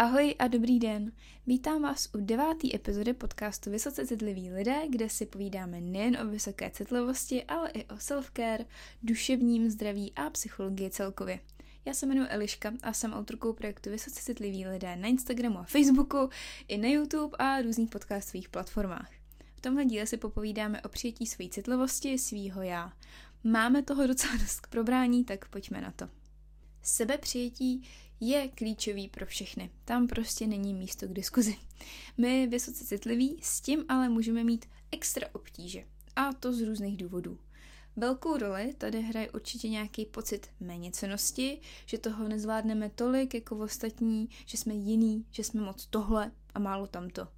Ahoj a dobrý den. Vítám vás u 9. epizody podcastu Vysoce citliví lidé, kde si povídáme nejen o vysoké citlivosti, ale i o self-care, duševním zdraví a psychologii celkově. Já se jmenuji Eliška a jsem autorkou projektu Vysoce citliví lidé na Instagramu a Facebooku, i na YouTube a různých podcastových platformách. V tomhle díle si popovídáme o přijetí své citlivosti, svýho já. Máme toho docela dost k probrání, tak pojďme na to. Sebepřijetí je klíčový pro všechny. Tam prostě není místo k diskuzi. My vysoce citliví s tím ale můžeme mít extra obtíže. A to z různých důvodů. Velkou roli tady hraje určitě nějaký pocit méněcennosti, že toho nezvládneme tolik jako ostatní, že jsme jiný, že jsme moc tohle a málo tamto.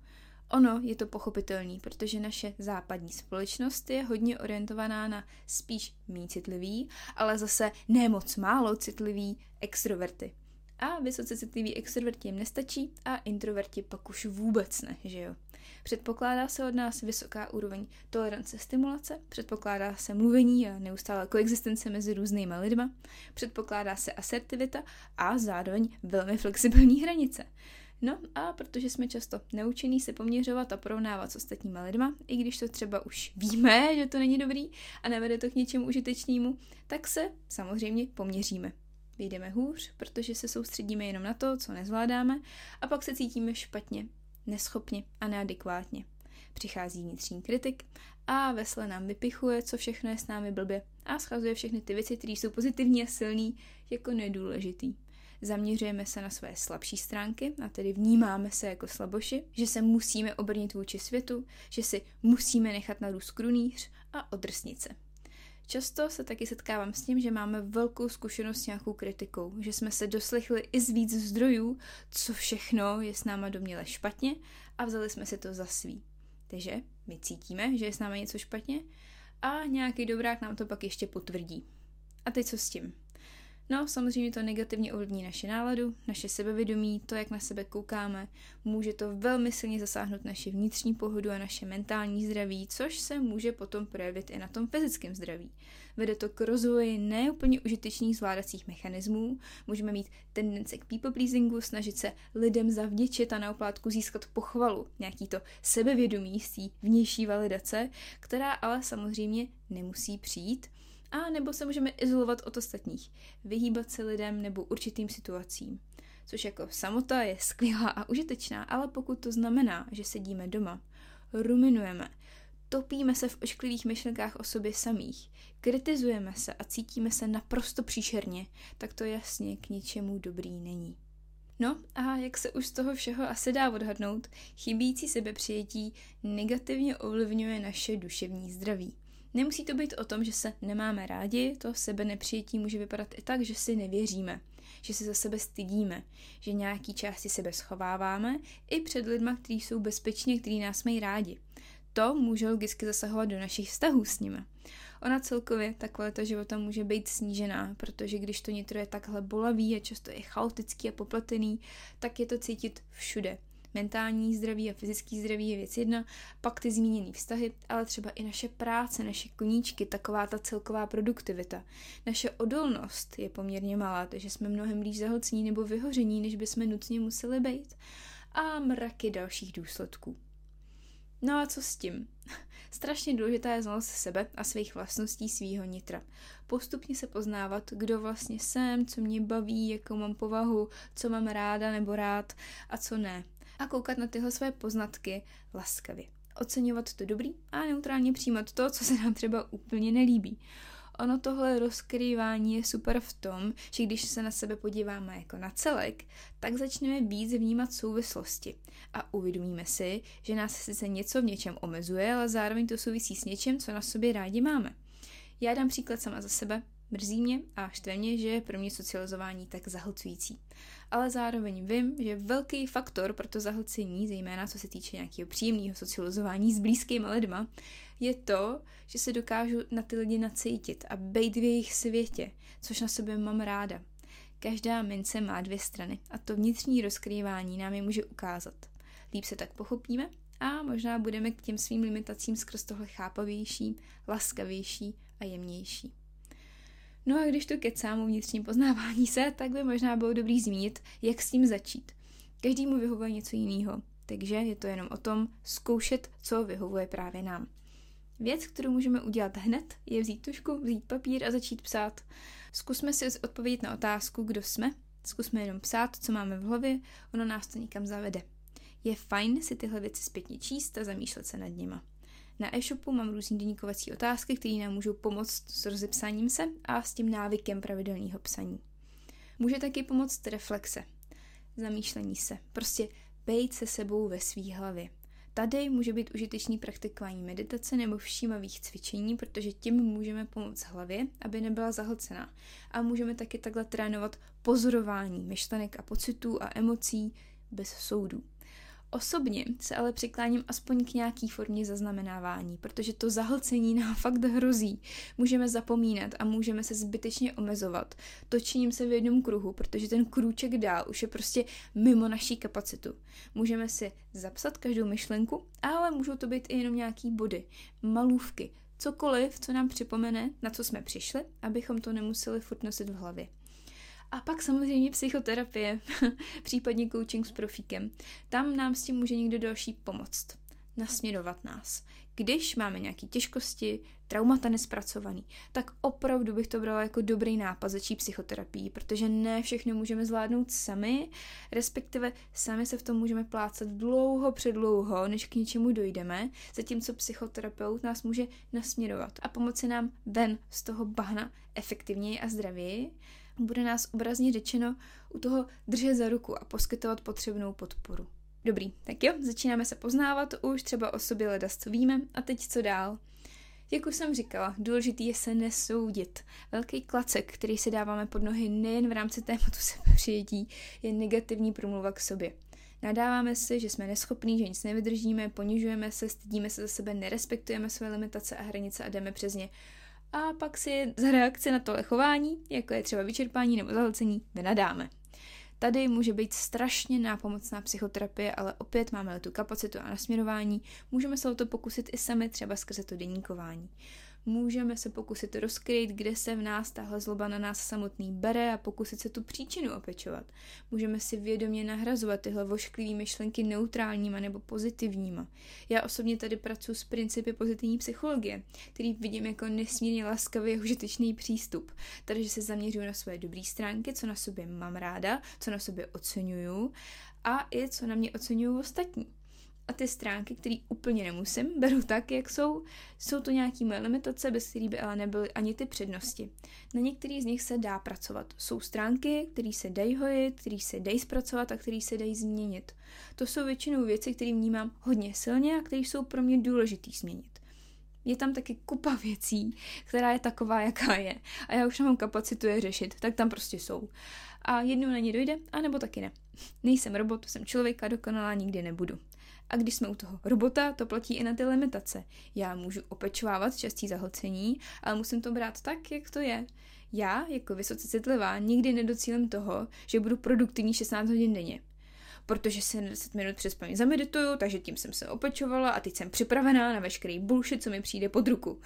Ono je to pochopitelný, protože naše západní společnost je hodně orientovaná na spíš méně citlivý, ale zase ne moc málo citlivý extroverty. A vysoce citliví extroverti jim nestačí a introverti pak už vůbec ne, že jo? Předpokládá se od nás vysoká úroveň tolerance stimulace, předpokládá se mluvení a neustálá koexistence mezi různýma lidma, předpokládá se asertivita a zároveň velmi flexibilní hranice. No a protože jsme často naučení se poměřovat a porovnávat s ostatníma lidma, i když to třeba už víme, že to není dobrý a nevede to k něčemu užitečnému, tak se samozřejmě poměříme. Vyjdeme hůř, protože se soustředíme jenom na to, co nezvládáme, a pak se cítíme špatně, neschopně a neadekvátně. Přichází vnitřní kritik a vesle nám vypichuje, co všechno je s námi blbě, a schazuje všechny ty věci, které jsou pozitivní a silný, jako nedůležitý. Zaměřujeme se na své slabší stránky, a tedy vnímáme se jako slaboši, že se musíme obrnit vůči světu, že si musíme nechat narůst krunýř a odrsnit se. Často se taky setkávám s tím, že máme velkou zkušenost s nějakou kritikou, že jsme se doslechli i z víc zdrojů, co všechno je s náma domněle špatně, a vzali jsme si to za svý. Takže my cítíme, že je s námi něco špatně a nějaký dobrák nám to pak ještě potvrdí. A teď co s tím? No, samozřejmě to negativně ovlivní naši náladu, naše sebevědomí, to, jak na sebe koukáme. Může to velmi silně zasáhnout naši vnitřní pohodu a naše mentální zdraví, což se může potom projevit i na tom fyzickém zdraví. Vede to k rozvoji neúplně užitečných zvládacích mechanismů, můžeme mít tendence k people pleasingu, snažit se lidem zavděčit a na oplátku získat pochvalu, nějaký to sebevědomí z té vnější validace, která ale samozřejmě nemusí přijít. A nebo se můžeme izolovat od ostatních, vyhýbat se lidem nebo určitým situacím. Což jako samota je skvělá a užitečná, ale pokud to znamená, že sedíme doma, ruminujeme, topíme se v ošklivých myšlenkách o sobě samých, kritizujeme se a cítíme se naprosto příšerně, tak to jasně k ničemu dobrý není. No a jak se už z toho všeho asi dá odhadnout, chybící sebepřijetí negativně ovlivňuje naše duševní zdraví. Nemusí to být o tom, že se nemáme rádi, to sebenepřijetí může vypadat i tak, že si nevěříme, že se za sebe stydíme, že nějaký části sebe schováváme i před lidma, kteří jsou bezpeční, kteří nás mají rádi. To může logicky zasahovat do našich vztahů s nimi. Ona celkově, ta kvalita života může být snížená, protože když to nitro je takhle bolavý a často je chaotický a popletený, tak je to cítit všude. Mentální zdraví a fyzický zdraví je věc jedna, pak ty zmíněné vztahy, ale třeba i naše práce, naše koníčky, taková ta celková produktivita. Naše odolnost je poměrně malá, takže jsme mnohem blíž zahlcení nebo vyhoření, než bychom nutně museli být. A mraky dalších důsledků. No a co s tím? Strašně důležitá je znalost sebe a svých vlastností svýho nitra. Postupně se poznávat, kdo vlastně jsem, co mě baví, jakou mám povahu, co mám ráda nebo rád a co ne. A koukat na tyhle své poznatky laskavě. Oceňovat to dobrý a neutrálně přijímat to, co se nám třeba úplně nelíbí. Ono tohle rozkrývání je super v tom, že když se na sebe podíváme jako na celek, tak začneme víc vnímat souvislosti. A uvědomíme si, že nás sice něco v něčem omezuje, ale zároveň to souvisí s něčem, co na sobě rádi máme. Já dám příklad sama za sebe. Mrzí mě a štve mě, že je pro mě socializování tak zahlcující. Ale zároveň vím, že velký faktor pro to zahlcení, zejména co se týče nějakého příjemného socializování s blízkými lidma, je to, že se dokážu na ty lidi nacítit a bejt v jejich světě, což na sobě mám ráda. Každá mince má dvě strany a to vnitřní rozkrývání nám je může ukázat. Líp se tak pochopíme a možná budeme k těm svým limitacím skrz tohle chápavější, laskavější a jemnější. No a když to kecám o vnitřním poznávání se, tak by možná bylo dobrý zmínit, jak s tím začít. Každému vyhovuje něco jiného, takže je to jenom o tom zkoušet, co vyhovuje právě nám. Věc, kterou můžeme udělat hned, je vzít tužku, vzít papír a začít psát. Zkusme si odpovědět na otázku, kdo jsme. Zkusme jenom psát, co máme v hlavě, ono nás to někam zavede. Je fajn si tyhle věci zpětně číst a zamýšlet se nad nima. Na e-shopu mám různý deníkovací otázky, které nám můžou pomoct s rozepsáním se a s tím návykem pravidelného psaní. Může taky pomoct reflexe, zamýšlení se, prostě bejt se sebou ve svý hlavě. Tady může být užitečný praktikování meditace nebo všímavých cvičení, protože tím můžeme pomoct hlavě, aby nebyla zahlcená. A můžeme taky takhle trénovat pozorování myšlenek a pocitů a emocí bez soudů. Osobně se ale přikláním aspoň k nějaký formě zaznamenávání, protože to zahlcení nám fakt hrozí. Můžeme zapomínat a můžeme se zbytečně omezovat. Točím se v jednom kruhu, protože ten krůček dál už je prostě mimo naší kapacitu. Můžeme si zapsat každou myšlenku, ale můžou to být i jenom nějaký body, malůvky, cokoliv, co nám připomene, na co jsme přišli, abychom to nemuseli furt nosit v hlavě. A pak samozřejmě psychoterapie, případně coaching s profíkem. Tam nám s tím může někdo další pomoct, nasměrovat nás. Když máme nějaké těžkosti, traumata nespracovaný, tak opravdu bych to brala jako dobrý nápad začít psychoterapii, protože ne všechno můžeme zvládnout sami, respektive sami se v tom můžeme plácat dlouho předlouho, než k něčemu dojdeme, zatímco psychoterapeut nás může nasměrovat a pomoci nám ven z toho bahna efektivněji a zdravěji. Bude nás obrazně řečeno u toho držet za ruku a poskytovat potřebnou podporu. Dobrý, tak jo, začínáme se poznávat už, třeba o sobě ledas, co víme, a teď co dál. Jak už jsem říkala, důležitý je se nesoudit. Velký klacek, který si dáváme pod nohy nejen v rámci tématu sebepřijetí, je negativní promluva k sobě. Nadáváme si, že jsme neschopní, že nic nevydržíme, ponižujeme se, stydíme se za sebe, nerespektujeme své limitace a hranice a jdeme přes ně. A pak si za reakci na tohle chování, jako je třeba vyčerpání nebo zahlcení, vynadáme. Tady může být strašně nápomocná psychoterapie, ale opět máme tu kapacitu a nasměrování, můžeme se o to pokusit i sami, třeba skrze to deníkování. Můžeme se pokusit rozkryt, kde se v nás tahle zloba na nás samotný bere a pokusit se tu příčinu opečovat. Můžeme si vědomě nahrazovat tyhle vošklivý myšlenky neutrálníma nebo pozitivníma. Já osobně tady pracuji s principy pozitivní psychologie, který vidím jako nesmírně laskavý a užitečný přístup. Takže se zaměřuju na svoje dobré stránky, co na sobě mám ráda, co na sobě oceňuju a i co na mě oceňují ostatní. A ty stránky, které úplně nemusím, beru tak, jak jsou. Jsou to nějaké moje limitace, bez kterých by ale nebyly ani ty přednosti. Na některý z nich se dá pracovat. Jsou stránky, které se dají hojit, které se dají zpracovat a které se dají změnit. To jsou většinou věci, které vnímám hodně silně a které jsou pro mě důležité změnit. Je tam taky kupa věcí, která je taková, jaká je. A já už nemám kapacitu je řešit, tak tam prostě jsou. A jednou na ně dojde, anebo taky ne. Nejsem robot, jsem člověk a dokonalá nikdy nebudu. A když jsme u toho robota, to platí i na ty limitace. Já můžu opečovávat častý zahlcení, ale musím to brát tak, jak to je. Já, jako vysoce citlivá, nikdy nedocílím toho, že budu produktivní 16 hodin denně. Protože se 10 minut přespomín zamedituju, takže tím jsem se opečovala a teď jsem připravená na veškerý bullshit, co mi přijde pod ruku.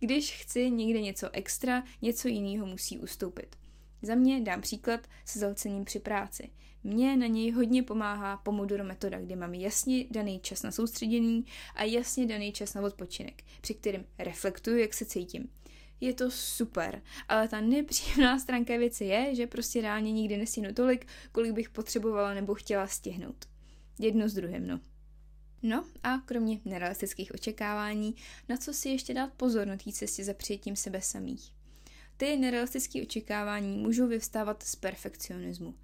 Když chci někde něco extra, něco jiného musí ustoupit. Za mě dám příklad se zahlcením při práci. Mně na něj hodně pomáhá Pomodoro metoda, kde mám jasně daný čas na soustředění a jasně daný čas na odpočinek, při kterém reflektuju, jak se cítím. Je to super, ale ta nepříjemná stránka věci je, že prostě reálně nikdy nestihnu tolik, kolik bych potřebovala nebo chtěla stihnout. Jedno s druhým, no. No a kromě nerealistických očekávání, na co si ještě dát pozor na té cestě za přijetím sebe samých? Ty nerealistické očekávání můžou vyvstávat z perfekcionismu.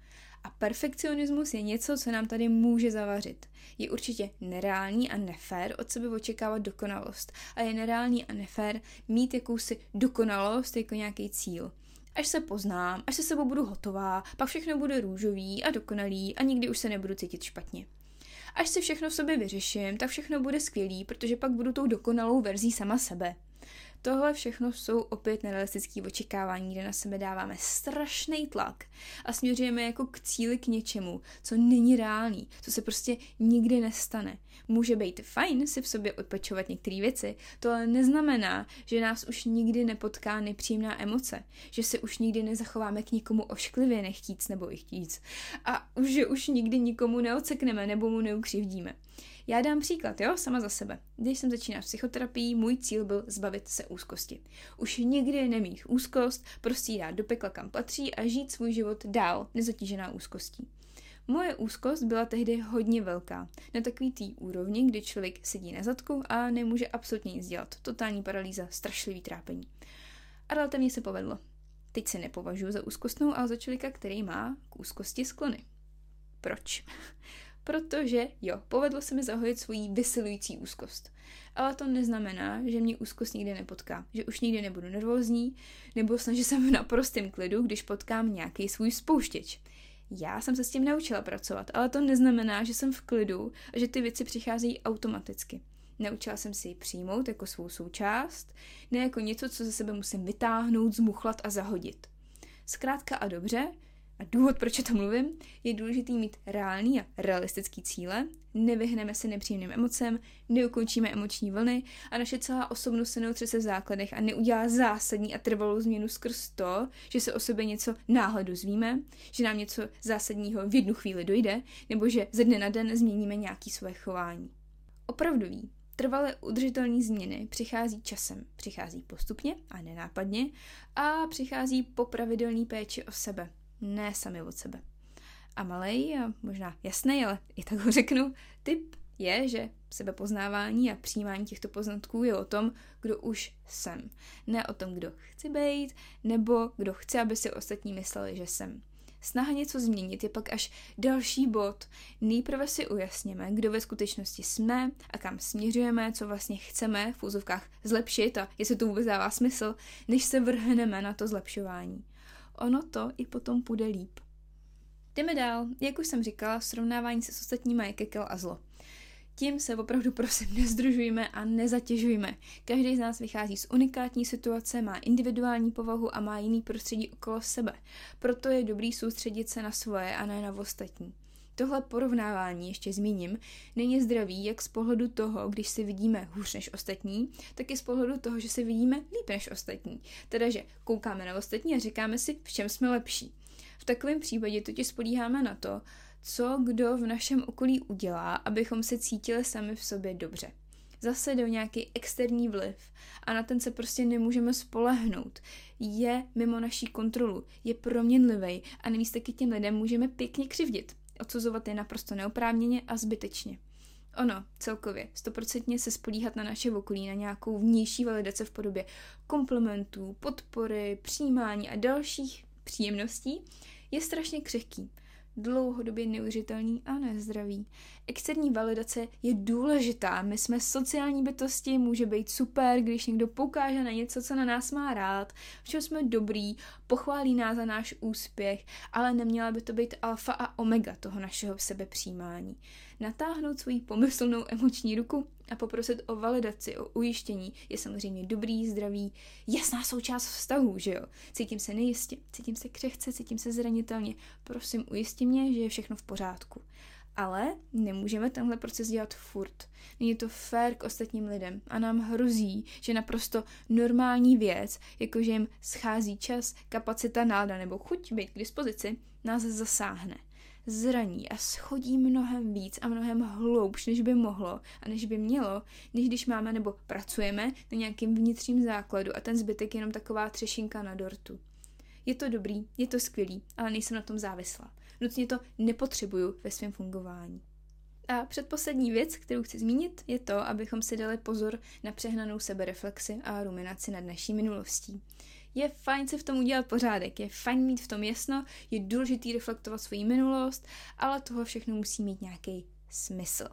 A perfekcionismus je něco, co nám tady může zavařit. Je určitě nereální a nefér od sebe očekávat dokonalost. A je nereální a nefér mít jakousi dokonalost jako nějaký cíl. Až se poznám, až se sebou budu hotová, pak všechno bude růžový a dokonalý a nikdy už se nebudu cítit špatně. Až si všechno v sobě vyřeším, tak všechno bude skvělý, protože pak budu tou dokonalou verzí sama sebe. Tohle všechno jsou opět nerealistické očekávání, kde na sebe dáváme strašný tlak a směřujeme jako k cíli k něčemu, co není reálný, co se prostě nikdy nestane. Může být fajn si v sobě odpačovat některé věci, to ale neznamená, že nás už nikdy nepotká nepříjemná emoce, že se už nikdy nezachováme k nikomu ošklivě nechtíc nebo i chtíc a že už nikdy nikomu neodsekneme nebo mu neukřivdíme. Já dám příklad, jo, sama za sebe. Když jsem začínala psychoterapii, můj cíl byl zbavit se úzkosti. Už nikdy nemít úzkost, prostě dát do pekla, kam patří a žít svůj život dál, nezatížená úzkostí. Moje úzkost byla tehdy hodně velká, na takový tý úrovni, kdy člověk sedí na zadku a nemůže absolutně nic dělat. Totální paralýza, strašlivý trápení. A relativně se povedlo. Teď se nepovažuji za úzkostnou, ale za člověka, který má k úzkosti sklony. Proč? Protože jo, povedlo se mi zahojit svoji vysilující úzkost. Ale to neznamená, že mě úzkost nikdy nepotká, že už nikdy nebudu nervózní, nebo snad, že jsem v naprostém klidu, když potkám nějaký svůj spouštěč. Já jsem se s tím naučila pracovat, ale to neznamená, že jsem v klidu a že ty věci přicházejí automaticky. Naučila jsem si ji přijmout jako svou součást, ne jako něco, co ze sebe musím vytáhnout, zmuchlat a zahodit. Zkrátka a dobře, a důvod, proč o tom mluvím, je důležitý mít reální a realistický cíle, nevyhneme se nepříjemným emocem, neukončíme emoční vlny a naše celá osobnost se neutřese v základech a neudělá zásadní a trvalou změnu skrz to, že se o sobě něco náhle dozvíme, že nám něco zásadního v jednu chvíli dojde, nebo že ze dne na den změníme nějaké své chování. Opravdový, trvale udržitelné změny přichází časem, přichází postupně a nenápadně a přichází po pravidelné péči o sebe. Ne sami od sebe. A malej, a možná jasnej, ale i tak ho řeknu, tip je, že sebepoznávání a přijímání těchto poznatků je o tom, kdo už jsem. Ne o tom, kdo chci být, nebo kdo chce, aby si ostatní mysleli, že jsem. Snaha něco změnit je pak až další bod. Nejprve si ujasněme, kdo ve skutečnosti jsme a kam směřujeme, co vlastně chceme v úzovkách zlepšit a jestli to vůbec dává smysl, než se vrhneme na to zlepšování. Ono to i potom půjde líp. Jdeme dál. Jak už jsem říkala, srovnávání se s ostatníma je kekel a zlo. Tím se opravdu prosím nezdružujme a nezatěžujme. Každý z nás vychází z unikátní situace, má individuální povahu a má jiný prostředí okolo sebe. Proto je dobrý soustředit se na svoje a ne na ostatní. Tohle porovnávání, ještě zmíním, není zdravý jak z pohledu toho, když se vidíme hůř než ostatní, tak i z pohledu toho, že se vidíme líp než ostatní. Teda, že koukáme na ostatní a říkáme si, v čem jsme lepší. V takovém případě totiž spolíháme na to, co kdo v našem okolí udělá, abychom se cítili sami v sobě dobře. Zase do nějaký externí vliv a na ten se prostě nemůžeme spolehnout. Je mimo naší kontrolu, je proměnlivý a navíc taky těm lidem můžeme pěkně křivdit. Odsuzovat je naprosto neoprávněně a zbytečně. Ono, celkově, 100% se spolíhat na naše okolí, na nějakou vnější validaci v podobě komplementů, podpory, přijímání a dalších příjemností, je strašně křehký, dlouhodobě neuvěřitelný a nezdravý. Externí validace je důležitá, my jsme sociální bytosti, může být super, když někdo poukáže na něco, co na nás má rád, v čem jsme dobrý, pochválí nás za náš úspěch, ale neměla by to být alfa a omega toho našeho sebepřijímání. Natáhnout svoji pomyslnou emoční ruku a poprosit o validaci, o ujištění je samozřejmě dobrý, zdravý, jasná součást vztahu, že jo? Cítím se nejistě, cítím se křehce, cítím se zranitelně, prosím ujistit mě, že je všechno v pořádku. Ale nemůžeme tenhle proces dělat furt. Není to fér k ostatním lidem a nám hrozí, že naprosto normální věc, jakože jim schází čas, kapacita, nálada nebo chuť být k dispozici, nás zasáhne. Zraní a schodí mnohem víc a mnohem hloubš, než by mohlo a než by mělo, než když máme nebo pracujeme na nějakém vnitřním základu a ten zbytek je jenom taková třešinka na dortu. Je to dobrý, je to skvělý, ale nejsem na tom závislá. Nutně to nepotřebuju ve svém fungování. A předposlední věc, kterou chci zmínit, je to, abychom si dali pozor na přehnanou sebereflexi a ruminaci nad naší minulostí. Je fajn si v tom udělat pořádek, je fajn mít v tom jasno, je důležitý reflektovat svoji minulost, ale toho všechno musí mít nějaký smysl.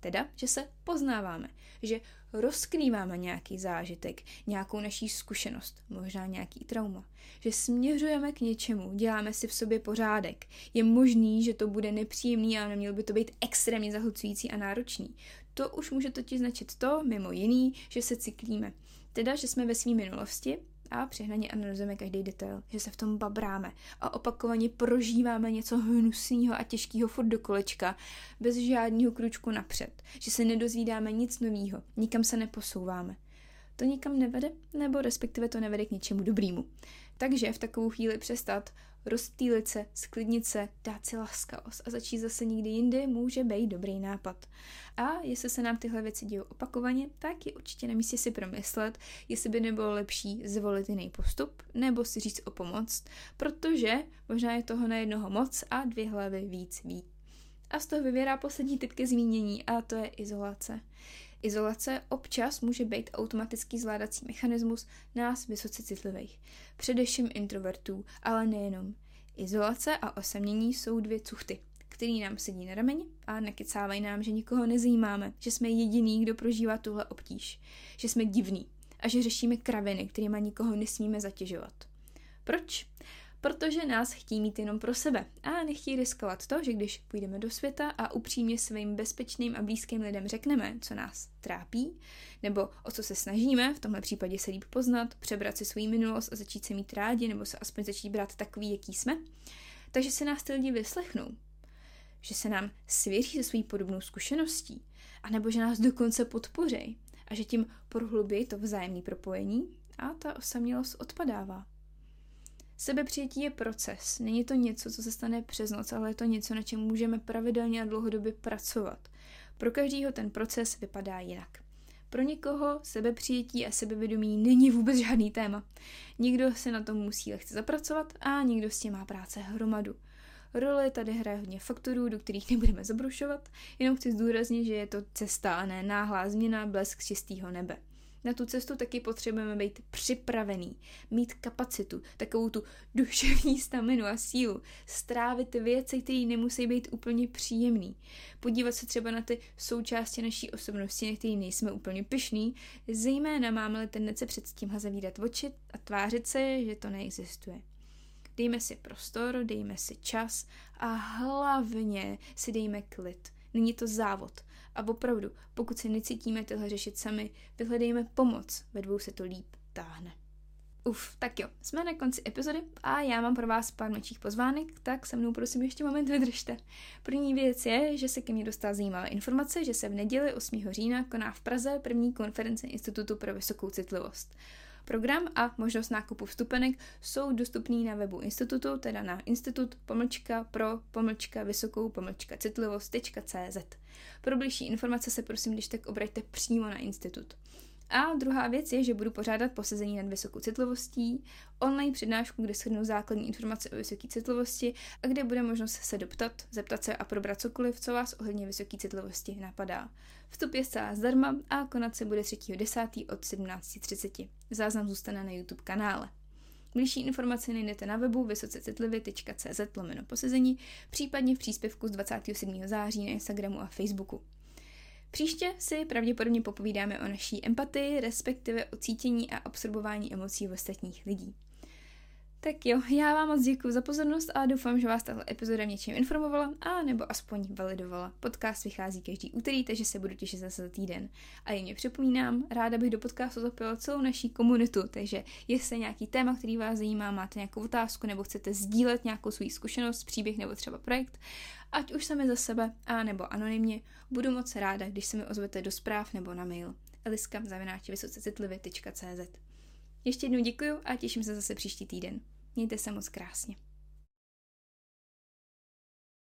Teda, že se poznáváme, že rozkrýváme nějaký zážitek, nějakou naší zkušenost, možná nějaký trauma, že směřujeme k něčemu, děláme si v sobě pořádek. Je možný, že to bude nepříjemný, ale nemělo by to být extrémně zahlcující a náročný. To už může totiž značit to, mimo jiný, že se cyklíme. Teda, že jsme ve své minulosti a přehnaně analyzujeme každý detail, že se v tom babráme a opakovaně prožíváme něco hnusného a těžkého furt do kolečka, bez žádného kručku napřed, že se nedozvídáme nic nového, nikam se neposouváme. To nikam nevede, nebo respektive to nevede k ničemu dobrýmu. Takže v takovou chvíli přestat, rozptýlit se, sklidnit se, dát si laskavost a začít zase někdy jindy může být dobrý nápad. A jestli se nám tyhle věci dějou opakovaně, tak je určitě na místě si promyslet, jestli by nebylo lepší zvolit jiný postup, nebo si říct o pomoc, protože možná je toho na jednoho moc a dvě hlavy víc ví. A z toho vyvěrá poslední typ ke zmínění a to je izolace. Izolace občas může být automatický zvládací mechanismus nás vysoce citlivých, především introvertů, ale nejenom. Izolace a osamění jsou dvě cuchty, které nám sedí na rameni a nekecávají nám, že nikoho nezajímáme, že jsme jediný, kdo prožívá tuhle obtíž, že jsme divný a že řešíme kraviny, kterýma nikoho nesmíme zatěžovat. Proč? Protože nás chtějí mít jenom pro sebe a nechtějí riskovat to, že když půjdeme do světa a upřímně svým bezpečným a blízkým lidem řekneme, co nás trápí, nebo o co se snažíme, v tomhle případě se líp poznat, přebrat si svou minulost a začít se mít rádi, nebo se aspoň začít brát takový, jaký jsme, takže se nás ty lidi vyslechnou, že se nám svěří se svou podobnou zkušeností, anebo že nás dokonce podpoří a že tím prohlubí to vzájemné propojení a ta osamělost odpadává. Sebepřijetí je proces, není to něco, co se stane přes noc, ale je to něco, na čem můžeme pravidelně a dlouhodobě pracovat. Pro každého ten proces vypadá jinak. Pro někoho sebepřijetí a sebevědomí není vůbec žádný téma. Někdo se na tom musí lehce zapracovat a někdo s tím má práce hromadu. Role tady hraje hodně faktorů, do kterých nebudeme zabrušovat, jenom chci zdůraznit, že je to cesta a ne náhlá změna, blesk čistého nebe. Na tu cestu taky potřebujeme být připravený, mít kapacitu, takovou tu duševní staminu a sílu, strávit věci, které nemusí být úplně příjemný, podívat se třeba na ty součásti naší osobnosti, na které nejsme úplně pyšný, zejména máme-li tendence před tímhle zavírat oči a tvářit se, že to neexistuje. Dejme si prostor, dejme si čas a hlavně si dejme klid. Není to závod. A opravdu, pokud se necítíme tohle řešit sami, vyhledejme pomoc, ve dvou se to líp táhne. Tak jo, jsme na konci epizody a já mám pro vás pár menších pozvánek, tak se mnou prosím ještě moment vydržte. První věc je, že se ke mně dostala zajímavá informace, že se v neděli 8. října koná v Praze první konference Institutu pro vysokou citlivost. Program a možnost nákupu vstupenek jsou dostupný na webu institutu, teda na institut.pro.vysokou-citlivost.cz. Pro blížší informace se prosím, když tak obraťte přímo na institut. A druhá věc je, že budu pořádat posezení nad vysokou citlivostí, online přednášku, kde shrnu základní informace o vysoké citlivosti a kde bude možnost se doptat, zeptat se a probrat cokoliv, co vás ohledně vysoké citlivosti napadá. Vstup je zcela zdarma a konat se bude 3.10. od 17.30. Záznam zůstane na YouTube kanále. Bližší informace najdete na webu vysocecitlivy.cz/posezení, případně v příspěvku z 27. září na Instagramu a Facebooku. Příště si pravděpodobně popovídáme o naší empatii, respektive o cítění a absorbování emocí ostatních lidí. Tak jo, já vám moc děkuji za pozornost a doufám, že vás tahle epizoda něčím informovala a nebo aspoň validovala. Podcast vychází každý úterý, takže se budu těšit zase za týden. A jen mě připomínám, ráda bych do podcastu zapojila celou naší komunitu, takže jestli nějaký téma, který vás zajímá, máte nějakou otázku nebo chcete sdílet nějakou svou zkušenost, příběh nebo třeba projekt, ať už sami za sebe a nebo anonymně, budu moc ráda, když se mi ozvete do zpráv nebo na mail eliska@vysocecitlivy.cz. Ještě jednou děkuju a těším se zase příští týden. Mějte se moc krásně.